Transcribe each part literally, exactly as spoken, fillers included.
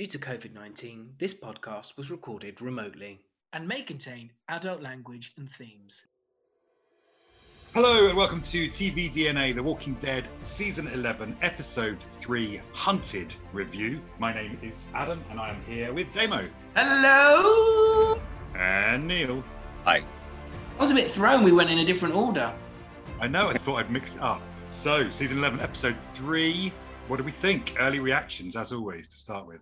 Due to COVID nineteen, this podcast was recorded remotely and may contain adult language and themes. Hello and welcome to T V D N A, The Walking Dead, Season eleven, Episode three, Hunted Review. My name is Adam and I am here with Damo. Hello! And Neil. Hi. I was a bit thrown we went in a different order. I know, I thought I'd mix it up. So, Season eleven, Episode three, what do we think? Early reactions, as always, to start with.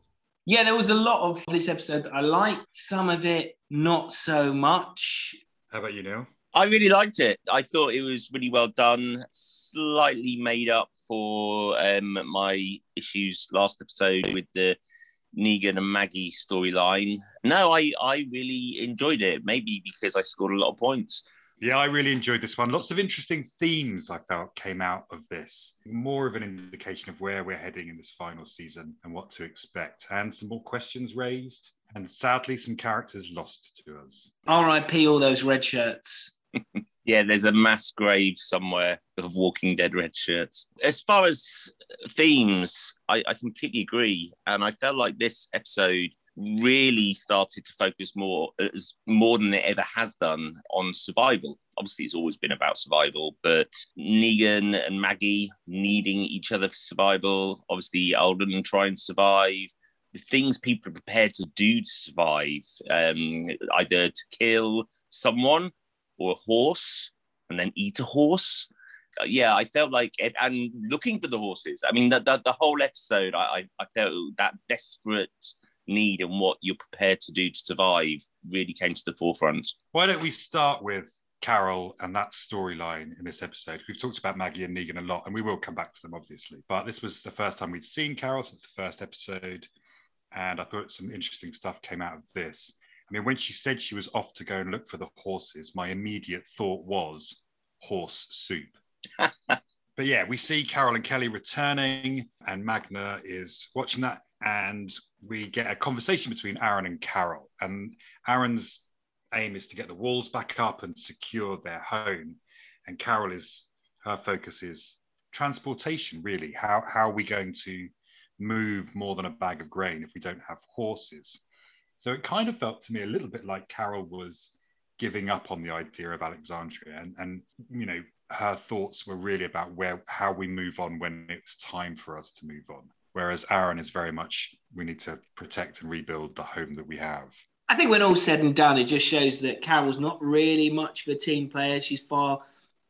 Yeah, there was a lot of this episode that I liked, some of it not so much. How about you, Neil? I really liked it. I thought it was really well done, slightly made up for um, my issues last episode with the Negan and Maggie storyline. No, I, I really enjoyed it, maybe because I scored a lot of points. Yeah, I really enjoyed this one. Lots of interesting themes, I felt, came out of this. More of an indication of where we're heading in this final season and what to expect. And some more questions raised, and sadly, some characters lost to us. R I P all those red shirts. Yeah, there's a mass grave somewhere of Walking Dead red shirts. As far as themes, I, I completely agree. And I felt like this episode really started to focus more, as, more than it ever has done, on survival. Obviously, it's always been about survival, but Negan and Maggie needing each other for survival. Obviously, Alden trying to survive. The things people are prepared to do to survive, um, either to kill someone or a horse and then eat a horse. Uh, yeah, I felt like, it, and looking for the horses. I mean, the, the, the whole episode, I, I felt that desperate need and what you're prepared to do to survive really came to the forefront. Why don't we start with Carol and that storyline in this episode? We've talked about Maggie and Negan a lot, and we will come back to them, obviously. But this was the first time we'd seen Carol since the first episode. And I thought some interesting stuff came out of this. I mean, when she said she was off to go and look for the horses, my immediate thought was horse soup. But yeah, we see Carol and Kelly returning and Magna is watching that. And we get a conversation between Aaron and Carol. And Aaron's aim is to get the walls back up and secure their home. And Carol is, her focus is transportation, really. How, how are we going to move more than a bag of grain if we don't have horses? So it kind of felt to me a little bit like Carol was giving up on the idea of Alexandria. And, and you know, her thoughts were really about where how we move on when it's time for us to move on. Whereas Aaron is very much, we need to protect and rebuild the home that we have. I think when all said and done, it just shows that Carol's not really much of a team player. She's far,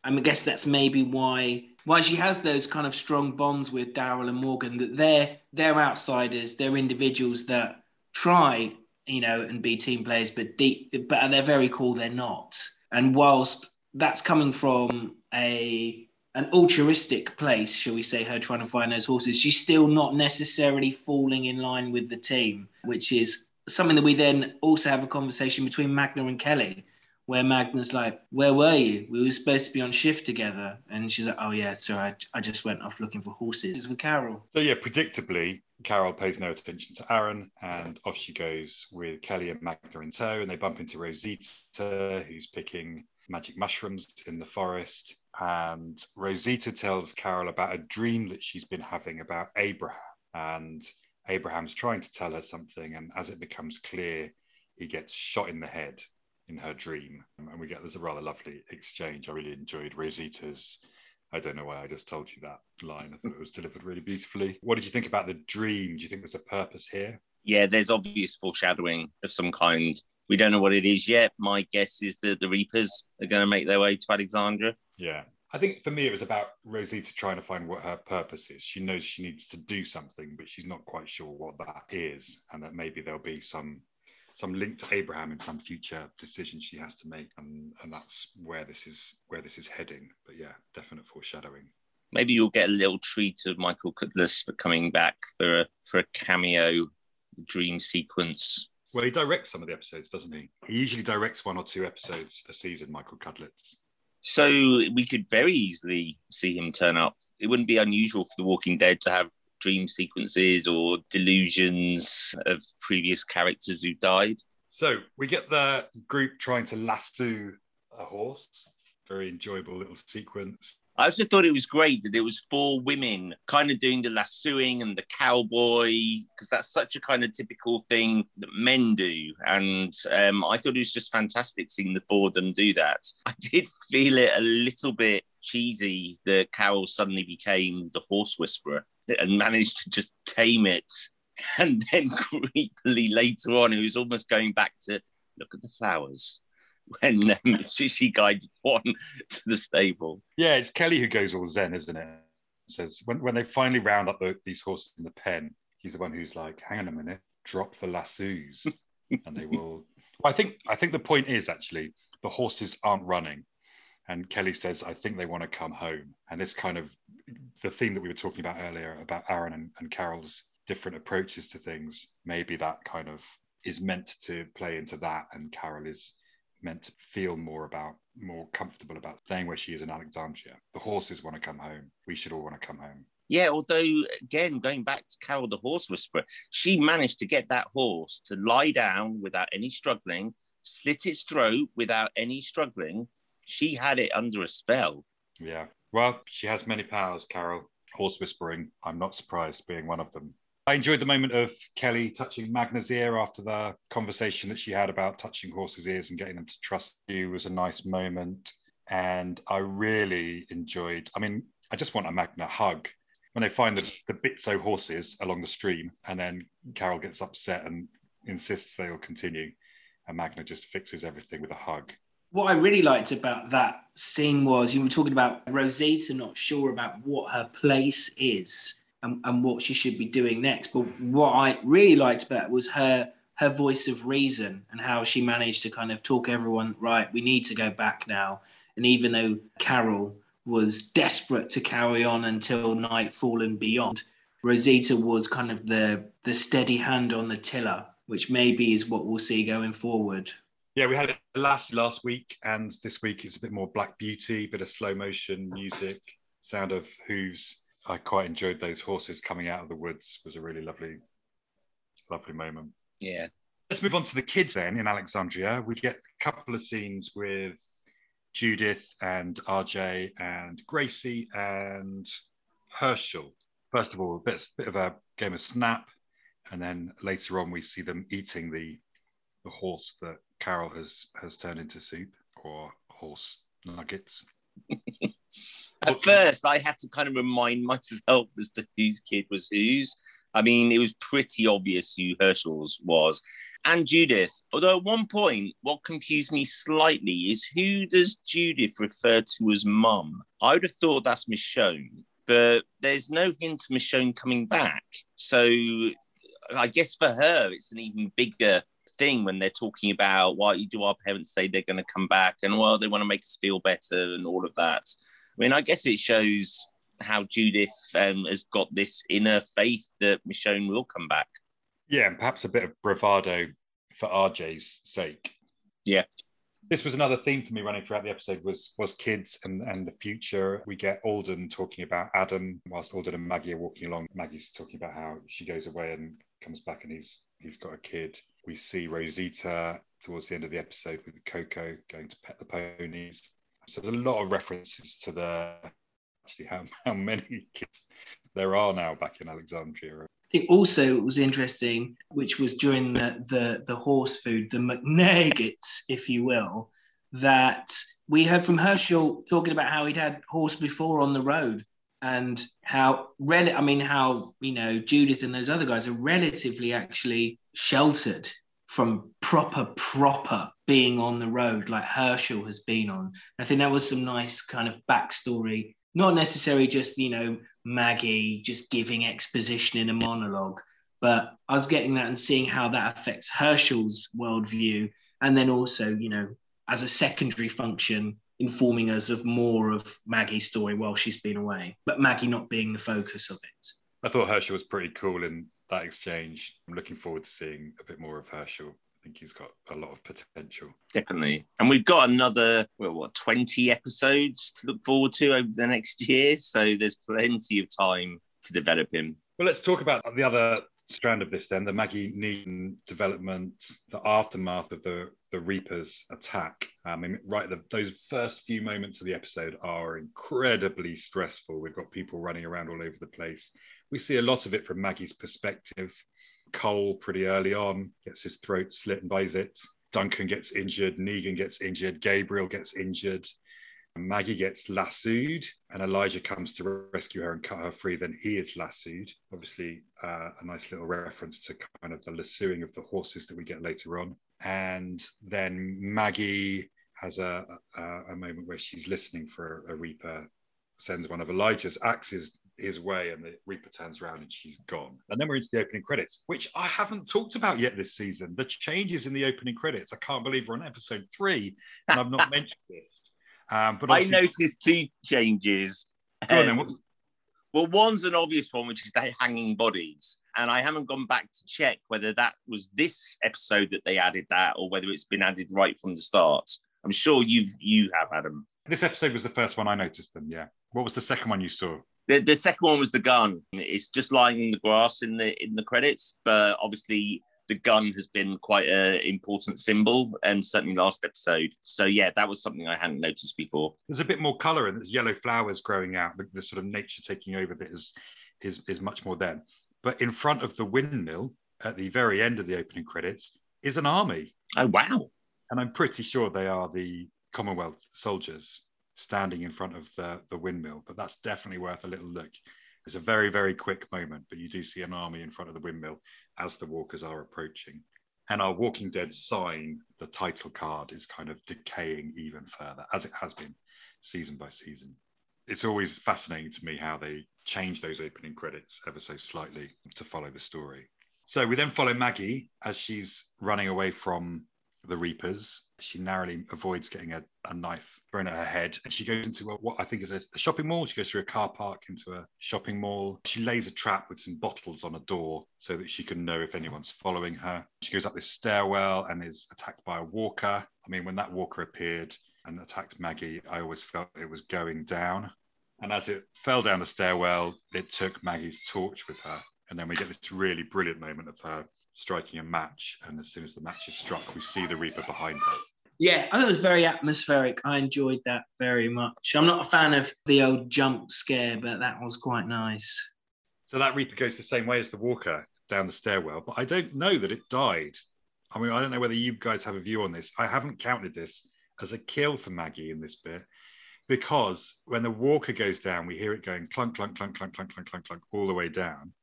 I mean, I guess that's maybe why why she has those kind of strong bonds with Daryl and Morgan, that they're, they're outsiders, they're individuals that try, you know, and be team players, but deep, but at their very core, they're not. And whilst that's coming from a... an altruistic place, shall we say, her trying to find those horses, she's still not necessarily falling in line with the team, which is something that we then also have a conversation between Magna and Kelly, where Magna's like, where were you? We were supposed to be on shift together. And she's like, oh yeah, so I, I just went off looking for horses with Carol. So yeah, predictably, Carol pays no attention to Aaron and off she goes with Kelly and Magna in tow, and they bump into Rosita, who's picking magic mushrooms in the forest. And Rosita tells Carol about a dream that she's been having about Abraham. And Abraham's trying to tell her something. And as it becomes clear, he gets shot in the head in her dream. And we get this rather lovely exchange. I really enjoyed Rosita's, I don't know why I just told you that line. I thought it was delivered really beautifully. What did you think about the dream? Do you think there's a purpose here? Yeah, there's obvious foreshadowing of some kind. We don't know what it is yet. My guess is that the Reapers are going to make their way to Alexandria. Yeah. I think for me, it was about Rosita trying to find what her purpose is. She knows she needs to do something, but she's not quite sure what that is, and that maybe there'll be some some link to Abraham in some future decision she has to make, and, and that's where this is where this is heading. But yeah, definite foreshadowing. Maybe you'll get a little treat of Michael Kudlitz for coming back for a, for a cameo dream sequence. Well, he directs some of the episodes, doesn't he? He usually directs one or two episodes a season, Michael Kudlitz. So we could very easily see him turn up. It wouldn't be unusual for The Walking Dead to have dream sequences or delusions of previous characters who died. So we get the group trying to lasso a horse. Very enjoyable little sequence. I also thought it was great that there was four women kind of doing the lassoing and the cowboy, because that's such a kind of typical thing that men do. And um, I thought it was just fantastic seeing the four of them do that. I did feel it a little bit cheesy that Carol suddenly became the horse whisperer and managed to just tame it. And then creepily later on, it was almost going back to, look at the flowers, when um, she, she guides one to the stable. Yeah, it's Kelly who goes all zen, isn't it? Says when, when they finally round up the, these horses in the pen, he's the one who's like, hang on a minute, drop the lassos. And they will... I think, I think the point is, actually, the horses aren't running. And Kelly says, I think they want to come home. And this kind of... the theme that we were talking about earlier about Aaron and, and Carol's different approaches to things, maybe that kind of is meant to play into that, and Carol is meant to feel more about, more comfortable about staying where she is in Alexandria. The horses want to come home. We should all want to come home. Yeah, although, again, going back to Carol the horse whisperer, she managed to get that horse to lie down without any struggling, slit its throat without any struggling. She had it under a spell. Yeah. Well, she has many powers, Carol. Horse whispering, I'm not surprised, being one of them. I enjoyed the moment of Kelly touching Magna's ear after the conversation that she had about touching horses' ears and getting them to trust you. It was a nice moment. And I really enjoyed, I mean, I just want a Magna hug. When they find the, the Bitso horses along the stream, and then Carol gets upset and insists they will continue, and Magna just fixes everything with a hug. What I really liked about that scene was, you were talking about Rosita not sure about what her place is and, and what she should be doing next. But what I really liked about it was her her voice of reason and how she managed to kind of talk everyone, right, we need to go back now. And even though Carol was desperate to carry on until nightfall and beyond, Rosita was kind of the the steady hand on the tiller, which maybe is what we'll see going forward. Yeah, we had a last last week, and this week it's a bit more Black Beauty, bit of slow motion music, sound of hooves. I quite enjoyed those horses coming out of the woods. It was a really lovely, lovely moment. Yeah. Let's move on to the kids then in Alexandria. We get a couple of scenes with Judith and R J and Gracie and Herschel. First of all, a bit, bit of a game of snap, and then later on we see them eating the the horse that Carol has has turned into soup, or horse nuggets. At first, I had to kind of remind myself as to whose kid was whose. I mean, it was pretty obvious who Herschel's was. And Judith, although at one point, what confused me slightly is, who does Judith refer to as mum? I would have thought that's Michonne, but there's no hint of Michonne coming back. So I guess for her, it's an even bigger thing when they're talking about, why do our parents say they're going to come back, and well, they want to make us feel better and all of that. I mean, I guess it shows how Judith um, has got this inner faith that Michonne will come back. Yeah, and perhaps a bit of bravado for R J's sake. Yeah. This was another theme for me running throughout the episode, was was kids and, and the future. We get Alden talking about Adam, whilst Alden and Maggie are walking along. Maggie's talking about how she goes away and comes back and he's he's got a kid. We see Rosita towards the end of the episode with Coco going to pet the ponies. So there's a lot of references to the actually how, how many kids there are now back in Alexandria. I think also it was interesting, which was during the, the, the horse food, the McNuggets, if you will, that we heard from Herschel talking about how he'd had horse before on the road, and how, rel- I mean, how, you know, Judith and those other guys are relatively actually sheltered from proper, proper being on the road like Herschel has been on. I think that was some nice kind of backstory, not necessarily just, you know, Maggie just giving exposition in a monologue, but I was getting that and seeing how that affects Herschel's worldview. And then also, you know, as a secondary function, informing us of more of Maggie's story while she's been away, but Maggie not being the focus of it. I thought Herschel was pretty cool in that exchange. I'm looking forward to seeing a bit more of Herschel. I think he's got a lot of potential. Definitely. And we've got another, well, what, twenty episodes to look forward to over the next year. So there's plenty of time to develop him. Well, let's talk about the other strand of this then, the Maggie Negan development, the aftermath of the, the Reapers attack. I mean, right, the, those first few moments of the episode are incredibly stressful. We've got people running around all over the place. We see a lot of it from Maggie's perspective. Cole, pretty early on, gets his throat slit and buys it. Duncan gets injured, Negan gets injured, Gabriel gets injured. Maggie gets lassoed and Elijah comes to rescue her and cut her free. Then he is lassoed. Obviously, uh, a nice little reference to kind of the lassoing of the horses that we get later on. And then Maggie has a, a, a moment where she's listening for a, a Reaper, sends one of Elijah's axes his way, and the Reaper turns around and she's gone. And then we're into the opening credits, which I haven't talked about yet this season. The changes in the opening credits. I can't believe we're on episode three and I've not mentioned this. Um, but I noticed two changes. Go on, then. What... Well, one's an obvious one, which is the hanging bodies. And I haven't gone back to check whether that was this episode that they added that or whether it's been added right from the start. I'm sure you've, you have, Adam. This episode was the first one I noticed them, yeah. What was the second one you saw? The, the second one was the gun. It's just lying in the grass in the in the credits, but obviously the gun has been quite an important symbol, and certainly last episode. So yeah, that was something I hadn't noticed before. There's a bit more colour, and there's yellow flowers growing out. The, the sort of nature taking over bit is, is, is much more there. But in front of the windmill, at the very end of the opening credits, is an army. Oh, wow. And I'm pretty sure they are the Commonwealth soldiers standing in front of the, the windmill, but that's definitely worth a little look. It's a very, very quick moment, but you do see an army in front of the windmill as the walkers are approaching. And our Walking Dead sign, the title card, is kind of decaying even further, as it has been season by season. It's always fascinating to me how they change those opening credits ever so slightly to follow the story. So we then follow Maggie as she's running away from the Reapers. She narrowly avoids getting a, a knife thrown at her head, and she goes into a, what I think is a, a shopping mall. She goes through a car park into a shopping mall. She lays a trap with some bottles on a door so that she can know if anyone's following her. She goes up this stairwell and is attacked by a walker. I mean, when that walker appeared and attacked Maggie, I always felt it was going down. And as it fell down the stairwell, it took Maggie's torch with her. And then we get this really brilliant moment of her striking a match, and as soon as the match is struck, we see the Reaper behind her. Yeah, I thought it was very atmospheric. I enjoyed that very much. I'm not a fan of the old jump scare, but that was quite nice. So that Reaper goes the same way as the walker down the stairwell, but I don't know that it died. I mean, I don't know whether you guys have a view on this. I haven't counted this as a kill for Maggie in this bit, because when the walker goes down, we hear it going clunk, clunk, clunk, clunk, clunk, clunk, clunk, clunk, all the way down.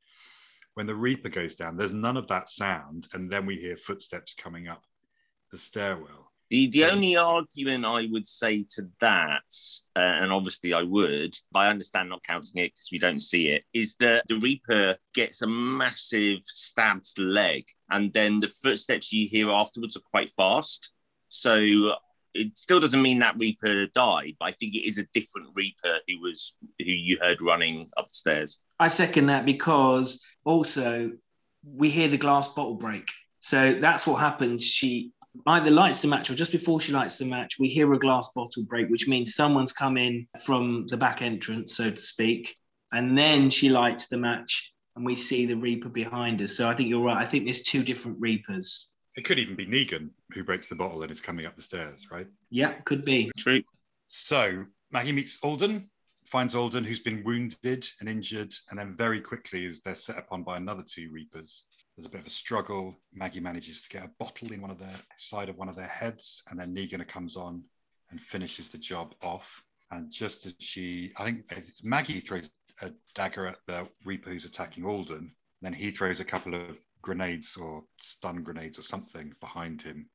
When the Reaper goes down, there's none of that sound, and then we hear footsteps coming up the stairwell. The, the only argument I would say to that, uh, and obviously I would, but I understand not counting it because we don't see it, is that the Reaper gets a massive stabbed leg, and then the footsteps you hear afterwards are quite fast. So it still doesn't mean that Reaper died, but I think it is a different Reaper who was who you heard running up the stairs. I second that, because also we hear the glass bottle break. So that's what happens. She either lights the match, or just before she lights the match, we hear a glass bottle break, which means someone's come in from the back entrance, so to speak. And then she lights the match and we see the Reaper behind us. So I think you're right. I think there's two different Reapers. It could even be Negan who breaks the bottle and is coming up the stairs, right? Yeah, could be. True. So Maggie meets Alden, finds Alden, who's been wounded and injured, and then very quickly is they're set upon by another two Reapers. There's a bit of a struggle. Maggie manages to get a bottle in one of their side of one of their heads, and then Negan comes on and finishes the job off. And just as she, I think it's Maggie throws a dagger at the Reaper who's attacking Alden, then he throws a couple of grenades or stun grenades or something behind him,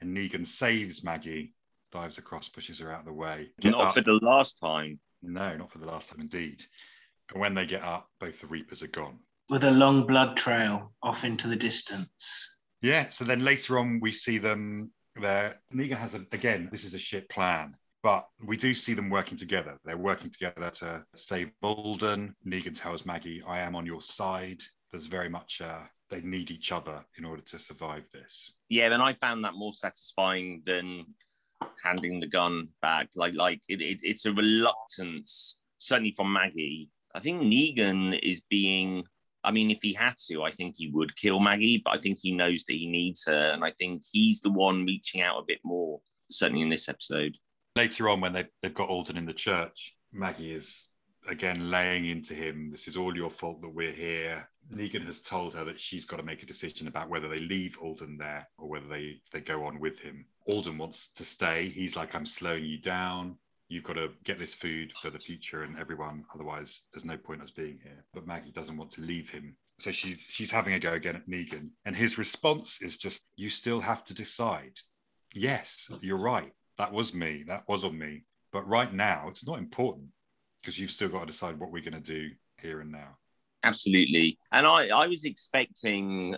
and Negan saves Maggie, dives across, pushes her out of the way. Not up. For the last time. No, not for the last time indeed. And when they get up, both the Reapers are gone, with a long blood trail off into the distance. Yeah, so then later on we see them there. Negan has, a, again, this is a shit plan, but we do see them working together. They're working together to save Alden. Negan tells Maggie, I am on your side. There's very much a... they need each other in order to survive this. Yeah, and I found that more satisfying than handing the gun back. Like, like it, it, it's a reluctance, certainly from Maggie. I think Negan is being I mean, if he had to, I think he would kill Maggie, but I think he knows that he needs her. And I think he's the one reaching out a bit more, certainly in this episode. Later on, when they've, they've got Alden in the church, Maggie is again laying into him, this is all your fault that we're here. Negan has told her that she's got to make a decision about whether they leave Alden there or whether they, they go on with him. Alden wants to stay. He's like, I'm slowing you down. You've got to get this food for the future and everyone. Otherwise, there's no point us being here. But Maggie doesn't want to leave him. So she's, she's having a go again at Negan. And his response is just, you still have to decide. Yes, you're right. That was me. That was on me. But right now, it's not important because you've still got to decide what we're going to do here and now. Absolutely. And I, I was expecting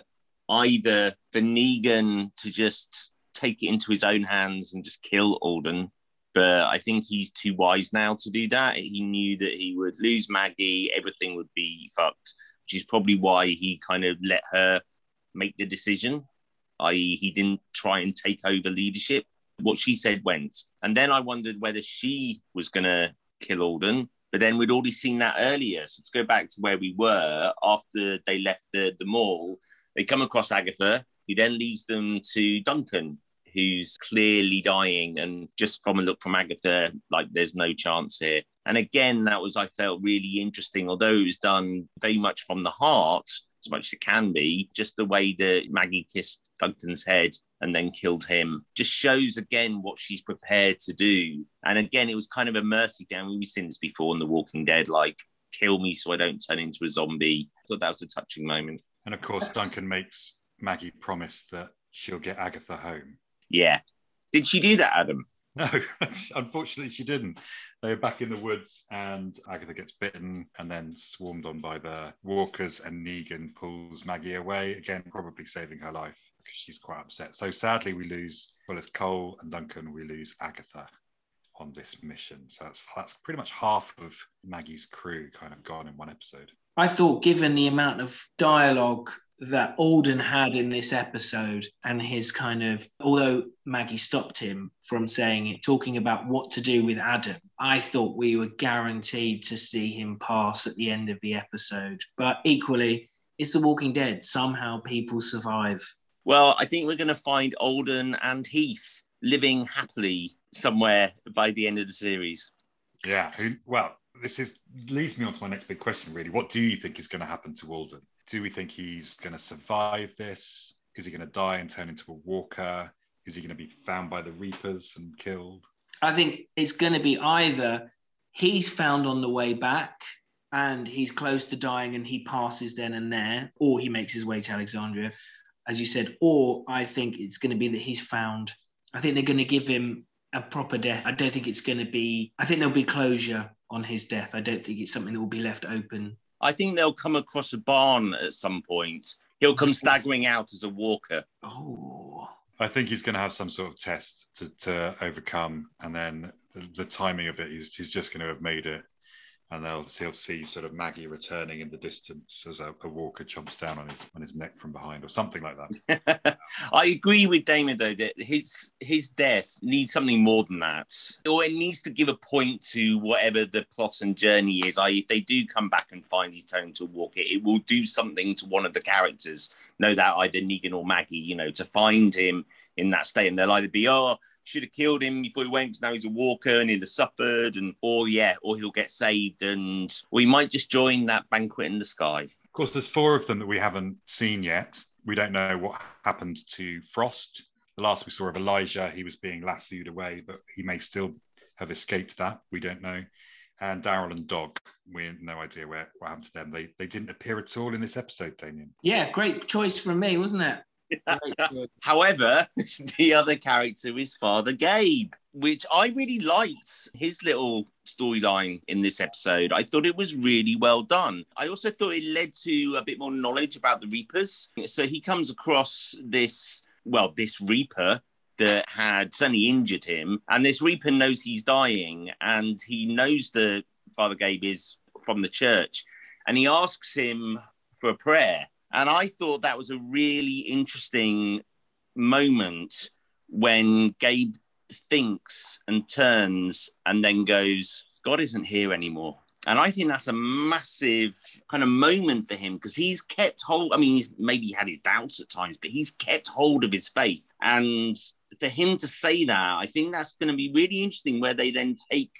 either for Negan to just take it into his own hands and just kill Alden. But I think he's too wise now to do that. He knew that he would lose Maggie, everything would be fucked, which is probably why he kind of let her make the decision, that is he didn't try and take over leadership. What she said went. And then I wondered whether she was going to kill Alden, but then we'd already seen that earlier. So to go back to where we were, after they left the, the mall, they come across Agatha, who then leads them to Duncan, who's clearly dying, and just from a look from Agatha, like, there's no chance here. And again, that was, I felt, really interesting, although it was done very much from the heart, as much as it can be, just the way that Maggie kissed Duncan's head and then killed him, just shows again what she's prepared to do. And again, it was kind of a mercy down. We've seen this before in The Walking Dead, like, kill me so I don't turn into a zombie. I thought that was a touching moment. And of course, Duncan makes Maggie promise that she'll get Agatha home. Yeah. Did she do that, Adam? No, unfortunately she didn't. They were back in the woods and Agatha gets bitten and then swarmed on by the walkers, and Negan pulls Maggie away, again, probably saving her life because she's quite upset. So sadly we lose, well, as Cole and Duncan, we lose Agatha on this mission. So that's, that's pretty much half of Maggie's crew kind of gone in one episode. I thought, given the amount of dialogue that Alden had in this episode and his kind of, although Maggie stopped him from saying it, talking about what to do with Adam, I thought we were guaranteed to see him pass at the end of the episode. But equally, it's The Walking Dead. Somehow people survive. Well, I think we're going to find Alden and Heath living happily somewhere by the end of the series. Yeah, well, this is leads me on to my next big question, really. What do you think is going to happen to Alden? Do we think he's going to survive this? Is he going to die and turn into a walker? Is he going to be found by the Reapers and killed? I think it's going to be either he's found on the way back and he's close to dying and he passes then and there, or he makes his way to Alexandria, as you said, or I think it's going to be that he's found. I think they're going to give him a proper death. I don't think it's going to be... I think there'll be closure on his death. I don't think it's something that will be left open. I think they'll come across a barn at some point. He'll come staggering out as a walker. Oh, I think he's going to have some sort of test to, to overcome. And then the, the timing of it, he's, he's just going to have made it. And they'll, he'll see sort of Maggie returning in the distance as a, a walker jumps down on his on his neck from behind or something like that. I agree with Damon, though, that his, his death needs something more than that. Or it needs to give a point to whatever the plot and journey is. I, if they do come back and find he's turned to a walker, it will do something to one of the characters. Know that either Negan or Maggie, you know, to find him in that state. And they'll either be, oh... should have killed him before he went because now he's a walker and he'll have suffered, and or yeah, or he'll get saved, and we might just join that banquet in the sky. Of course, there's four of them that we haven't seen yet. We don't know what happened to Frost. The last we saw of Elijah, he was being lassoed away, but he may still have escaped that. We don't know. And Daryl and Dog, we have no idea where what happened to them. They they didn't appear at all in this episode, Damien. Yeah, great choice from me, wasn't it? However, the other character is Father Gabe, which I really liked his little storyline in this episode. I thought it was really well done. I also thought it led to a bit more knowledge about the Reapers. So he comes across this, well, this Reaper that had suddenly injured him. And this Reaper knows he's dying, and he knows that Father Gabe is from the church. And he asks him for a prayer. And I thought that was a really interesting moment when Gabe thinks and turns and then goes, God isn't here anymore. And I think that's a massive kind of moment for him, because he's kept hold. I mean, he's maybe had his doubts at times, but he's kept hold of his faith. And for him to say that, I think that's going to be really interesting where they then take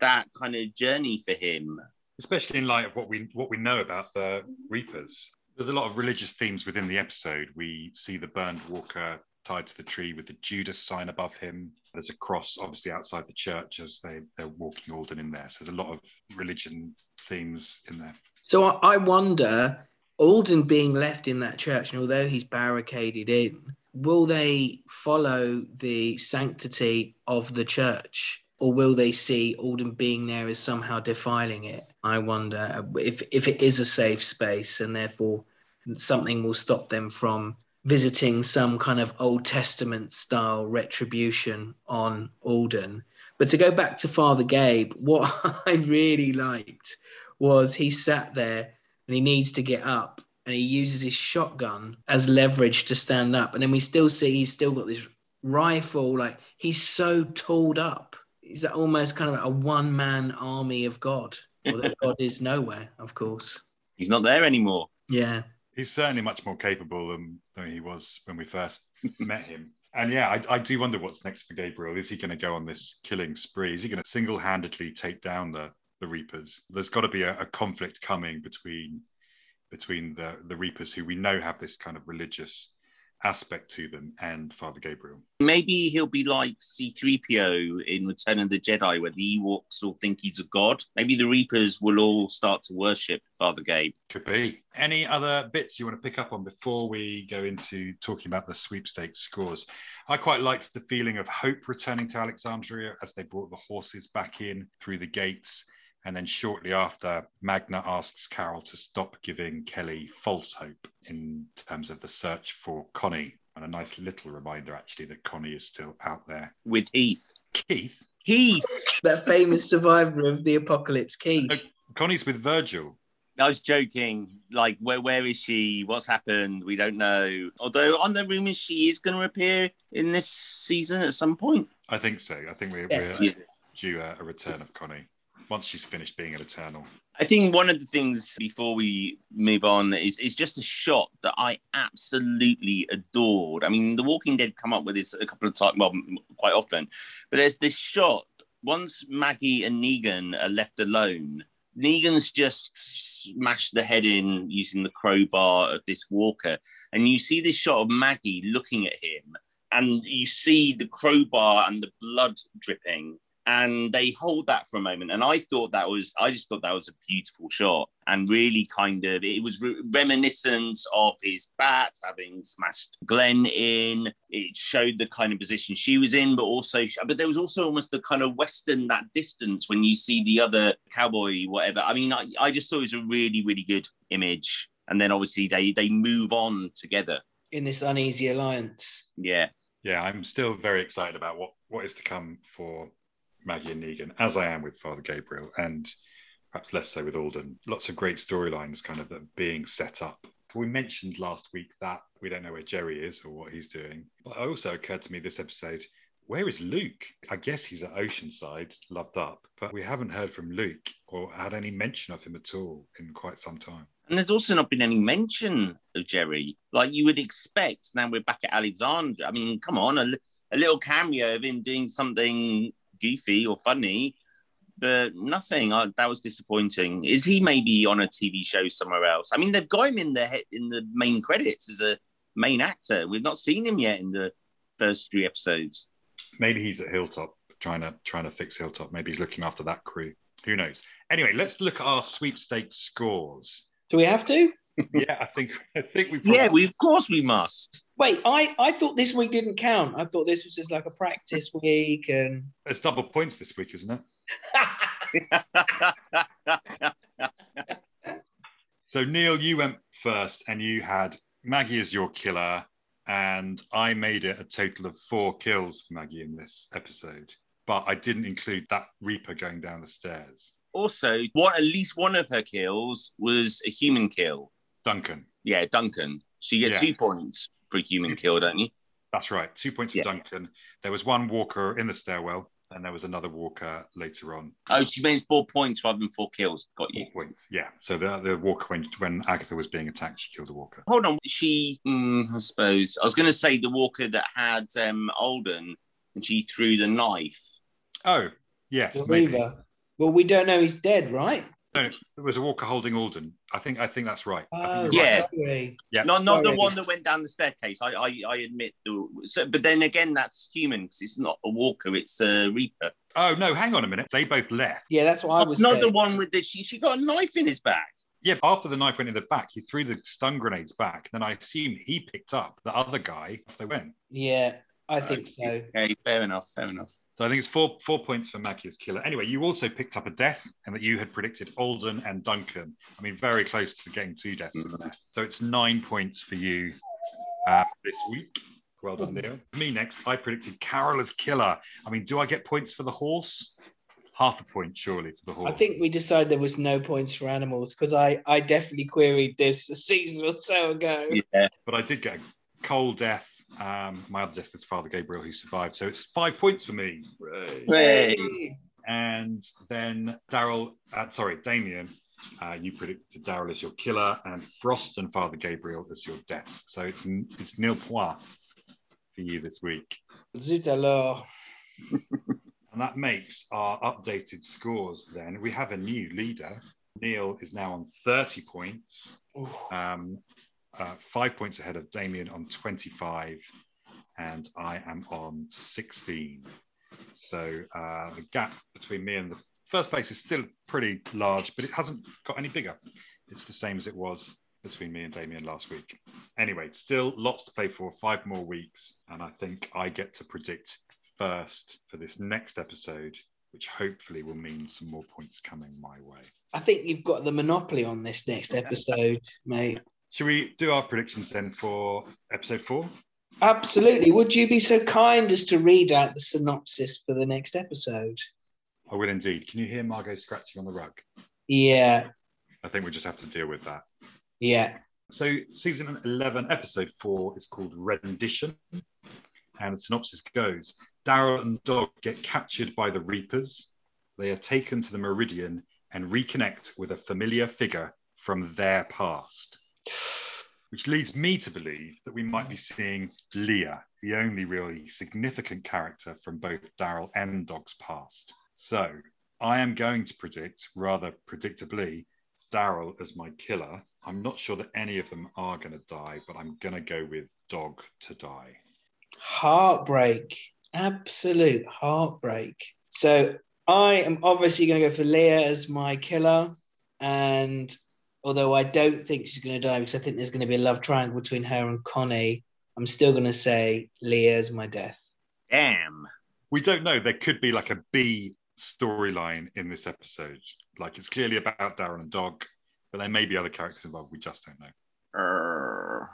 that kind of journey for him. Especially in light of what we what we know about the Reapers. There's a lot of religious themes within the episode. We see the burned walker tied to the tree with the Judas sign above him. There's a cross, obviously, outside the church as they, they're walking Alden in there. So there's a lot of religion themes in there. So I wonder, Alden being left in that church, and although he's barricaded in, will they follow the sanctity of the church? Or will they see Alden being there as somehow defiling it? I wonder if, if it is a safe space and therefore something will stop them from visiting some kind of Old Testament style retribution on Alden. But to go back to Father Gabe, what I really liked was he sat there and he needs to get up and he uses his shotgun as leverage to stand up. And then we still see he's still got this rifle, like he's so tooled up. Is that almost kind of a one-man army of God? Although God is nowhere, of course. He's not there anymore. Yeah. He's certainly much more capable than, than he was when we first met him. And yeah, I, I do wonder what's next for Gabriel. Is he going to go on this killing spree? Is he going to single-handedly take down the, the Reapers? There's got to be a, a conflict coming between between the, the Reapers, who we know have this kind of religious aspect to them, and Father Gabriel. Maybe he'll be like C three P O in Return of the Jedi, where the Ewoks all think he's a god. Maybe the Reapers will all start to worship Father Gabe. Could be. Any other bits you want to pick up on before we go into talking about the sweepstakes scores? I quite liked the feeling of hope returning to Alexandria as they brought the horses back in through the gates. And then shortly after, Magna asks Carol to stop giving Kelly false hope in terms of the search for Connie. And a nice little reminder, actually, that Connie is still out there. With Heath. Keith? Heath! That famous survivor of the apocalypse, Keith. No, Connie's with Virgil. I was joking. Like, where where is she? What's happened? We don't know. Although, on the rumours, she is going to appear in this season at some point. I think so. I think we're, yeah. we're yeah. due a, a return of Connie. Once she's finished being an Eternal. I think one of the things before we move on is, is just a shot that I absolutely adored. I mean, The Walking Dead come up with this a couple of times, well, quite often. But there's this shot, once Maggie and Negan are left alone, Negan's just smashed the head in using the crowbar of this walker. And you see this shot of Maggie looking at him. And you see the crowbar and the blood dripping. And they hold that for a moment. And I thought that was, I just thought that was a beautiful shot. And really kind of, it was re- reminiscent of his bat having smashed Glenn in. It showed the kind of position she was in, but also, but there was also almost the kind of Western, that distance when you see the other cowboy, whatever. I mean, I, I just thought it was a really, really good image. And then obviously they, they move on together. In this uneasy alliance. Yeah. Yeah, I'm still very excited about what, what is to come for Maggie and Negan, as I am with Father Gabriel, and perhaps less so with Alden. Lots of great storylines kind of that are being set up. We mentioned last week that we don't know where Jerry is or what he's doing. But it also occurred to me this episode, where is Luke? I guess he's at Oceanside, loved up, but we haven't heard from Luke or had any mention of him at all in quite some time. And there's also not been any mention of Jerry. Like you would expect, now we're back at Alexandria. I mean, come on, a, a little cameo of him doing something goofy or funny, but nothing. I, that was disappointing. Is he maybe on a T V show somewhere else? I mean, they've got him in the he- in the main credits as a main actor. We've not seen him yet in the first three episodes. Maybe he's at Hilltop trying to trying to fix Hilltop. Maybe he's looking after that crew. Who knows? Anyway, let's look at our sweepstakes scores. Do we have to? yeah, I think I think we. Probably... Yeah, we of course we must. Wait, I, I thought this week didn't count. I thought this was just like a practice week, and it's double points this week, isn't it? So Neil, you went first, and you had Maggie as your killer, and I made it a total of four kills for Maggie in this episode, but I didn't include that Reaper going down the stairs. Also, what at least one of her kills was a human kill. Duncan. Yeah, Duncan. So you get yeah. two points for a human kill, don't you? That's right. Two points for yeah. Duncan. There was one walker in the stairwell, and there was another walker later on. Oh, she made four points rather than four kills. Got you. Four points, yeah. So the, the walker, when, when Agatha was being attacked, she killed a walker. Hold on, she, mm, I suppose, I was going to say the walker that had um, Alden, and she threw the knife. Oh, yes, well, maybe. Well, we don't know he's dead, right? No, there was a walker holding Alden. I think I think that's right. Oh, yeah, right. yeah. Not, not the one that went down the staircase. I I, I admit. The, so, but then again, that's human because it's not a walker; it's a reaper. Oh no! Hang on a minute. They both left. Yeah, that's what I was. Not the one with the she. She got a knife in his back. Yeah, after the knife went in the back, he threw the stun grenades back. Then I assume he picked up the other guy after they went. Yeah, I think uh, so. Okay, fair enough. Fair enough. So I think it's four four points for Maggie as killer. Anyway, you also picked up a death, and that you had predicted Alden and Duncan. I mean, very close to getting two deaths. Mm-hmm. So it's nine points for you uh, this week. Well done, Neil. For me next, I predicted Carol as killer. I mean, do I get points for the horse? Half a point, surely, for the horse. I think we decided there was no points for animals, because I, I definitely queried this a season or so ago. Yeah. But I did get a cold death. Um, my other death was Father Gabriel, who survived. So it's five points for me. Hooray. Hooray. And then Daryl, uh, sorry, Damien, uh, you predicted Daryl as your killer and Frost and Father Gabriel as your death. So it's it's nil point for you this week. Zut alors. And that makes our updated scores then. We have a new leader. Neil is now on thirty points. Um, Uh, five points ahead of Damien on twenty-five, and I am on sixteen. So uh, the gap between me and the first place is still pretty large, but it hasn't got any bigger. It's the same as it was between me and Damien last week. Anyway, still lots to play for, five more weeks, and I think I get to predict first for this next episode, which hopefully will mean some more points coming my way. I think you've got the monopoly on this next episode, mate. Should we do our predictions then for episode four? Absolutely. Would you be so kind as to read out the synopsis for the next episode? I will indeed. Can you hear Margot scratching on the rug? Yeah. I think we just have to deal with that. Yeah. So season eleven, episode four is called Rendition. And the synopsis goes, Daryl and Dog get captured by the Reapers. They are taken to the Meridian and reconnect with a familiar figure from their past. Which leads me to believe that we might be seeing Leah, the only really significant character from both Daryl and Dog's past. So I am going to predict, rather predictably, Daryl as my killer. I'm not sure that any of them are going to die, but I'm going to go with Dog to die. Heartbreak. Absolute heartbreak. So I am obviously going to go for Leah as my killer, and although I don't think she's going to die because I think there's going to be a love triangle between her and Connie, I'm still going to say Leah's my death. Damn. We don't know. There could be like a B storyline in this episode. Like it's clearly about Daryl and Dog, but there may be other characters involved. We just don't know. Uh,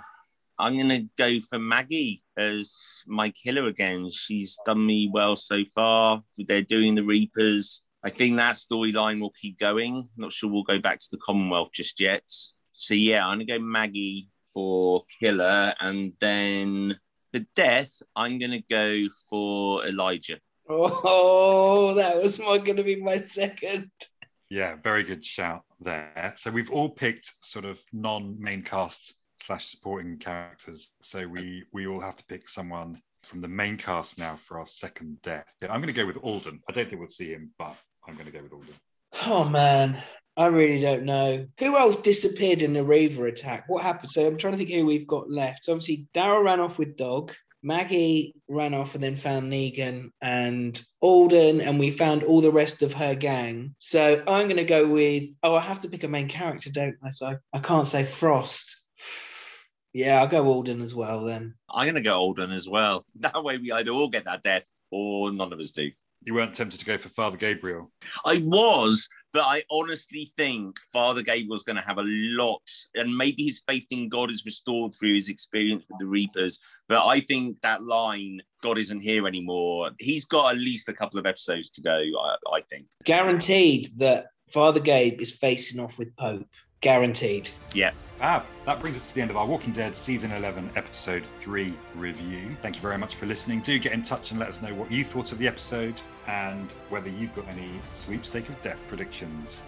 I'm going to go for Maggie as my killer again. She's done me well so far. They're doing the Reapers. I think that storyline will keep going. Not sure we'll go back to the Commonwealth just yet. So, yeah, I'm going to go Maggie for killer. And then for death, I'm going to go for Elijah. Oh, that was going to be my second. Yeah, very good shout there. So we've all picked sort of non-main cast slash supporting characters. So we, we all have to pick someone from the main cast now for our second death. I'm going to go with Alden. I don't think we'll see him, but I'm going to go with Alden. Oh, man. I really don't know. Who else disappeared in the Reaver attack? What happened? So I'm trying to think who we've got left. So obviously, Daryl ran off with Dog. Maggie ran off and then found Negan and Alden, and we found all the rest of her gang. So I'm going to go with... Oh, I have to pick a main character, don't I? So I can't say Frost. Yeah, I'll go Alden as well then. I'm going to go Alden as well. That way we either all get that death or none of us do. You weren't tempted to go for Father Gabriel? I was, but I honestly think Father Gabriel's going to have a lot, and maybe his faith in God is restored through his experience with the Reapers. But I think that line, God isn't here anymore, he's got at least a couple of episodes to go, I, I think. Guaranteed that Father Gabe is facing off with Pope. guaranteed. Yeah. Ah, that brings us to the end of our Walking Dead Season eleven Episode three review. Thank you very much for listening. Do get in touch and let us know what you thought of the episode and whether you've got any sweepstake of death predictions.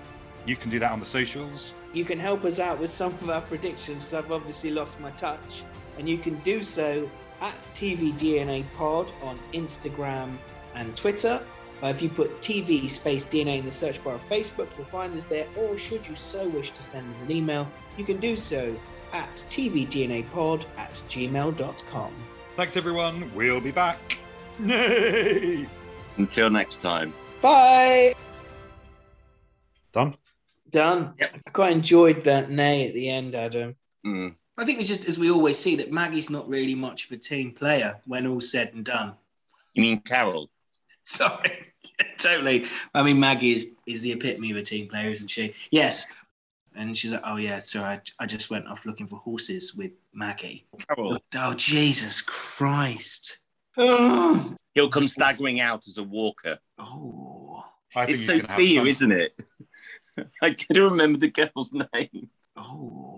You can do that on the socials. You can help us out with some of our predictions, because I've obviously lost my touch. And you can do so at T V D N A Pod on Instagram and Twitter. Uh, if you put T V space D N A in the search bar of Facebook, you'll find us there. Or should you so wish to send us an email, you can do so at T V D N A Pod at gmail dot com. Thanks, everyone. We'll be back. Nay! Until next time. Bye. Done? Done. Yep. I quite enjoyed that nay at the end, Adam. Mm. I think it's just, as we always see, that Maggie's not really much of a team player when all said and done. You mean Carol? Sorry. Totally. I mean, Maggie is, is the epitome of a team player, isn't she? Yes. And she's like, oh, yeah, sorry, I, I just went off looking for horses with Maggie. Carol. Oh, Jesus Christ. Oh. He'll come staggering out as a walker. Oh. It's so for you, isn't it? I couldn't remember the girl's name. Oh.